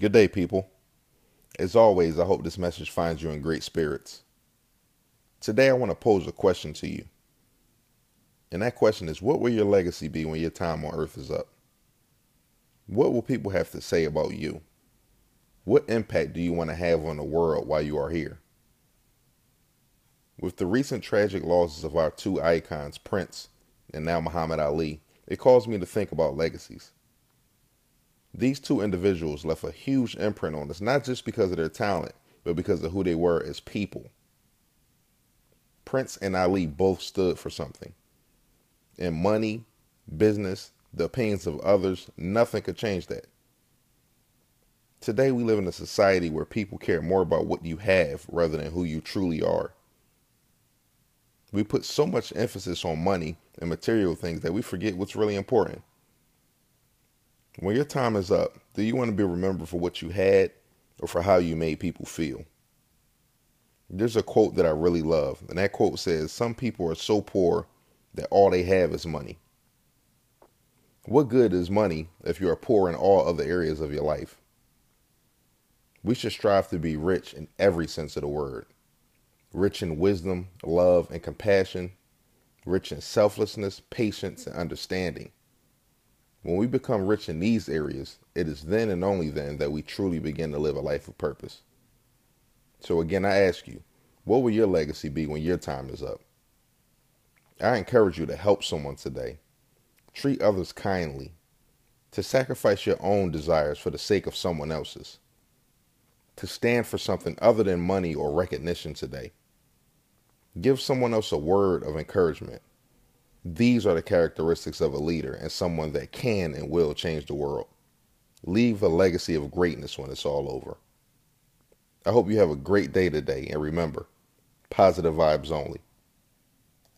Good day, people. As always, I hope this message finds you in great spirits. Today, I want to pose a question to you. And that question is, what will your legacy be when your time on earth is up? What will people have to say about you? What impact do you want to have on the world while you are here? With the recent tragic losses of our two icons, Prince and now Muhammad Ali, it caused me to think about legacies. These two individuals left a huge imprint on us, not just because of their talent, but because of who they were as people. Prince and Ali both stood for something. In money, business, the opinions of others, nothing could change that. Today we live in a society where people care more about what you have rather than who you truly are. We put so much emphasis on money and material things that we forget what's really important. When your time is up, do you want to be remembered for what you had or for how you made people feel? There's a quote that I really love, and that quote says, "Some people are so poor that all they have is money." What good is money if you are poor in all other areas of your life? We should strive to be rich in every sense of the word. Rich in wisdom, love, and compassion. Rich in selflessness, patience, and understanding. When we become rich in these areas, it is then and only then that we truly begin to live a life of purpose. So again, I ask you, what will your legacy be when your time is up? I encourage you to help someone today. Treat others kindly. To sacrifice your own desires for the sake of someone else's. To stand for something other than money or recognition today. Give someone else a word of encouragement. These are the characteristics of a leader and someone that can and will change the world. Leave a legacy of greatness when it's all over. I hope you have a great day today, and remember, positive vibes only.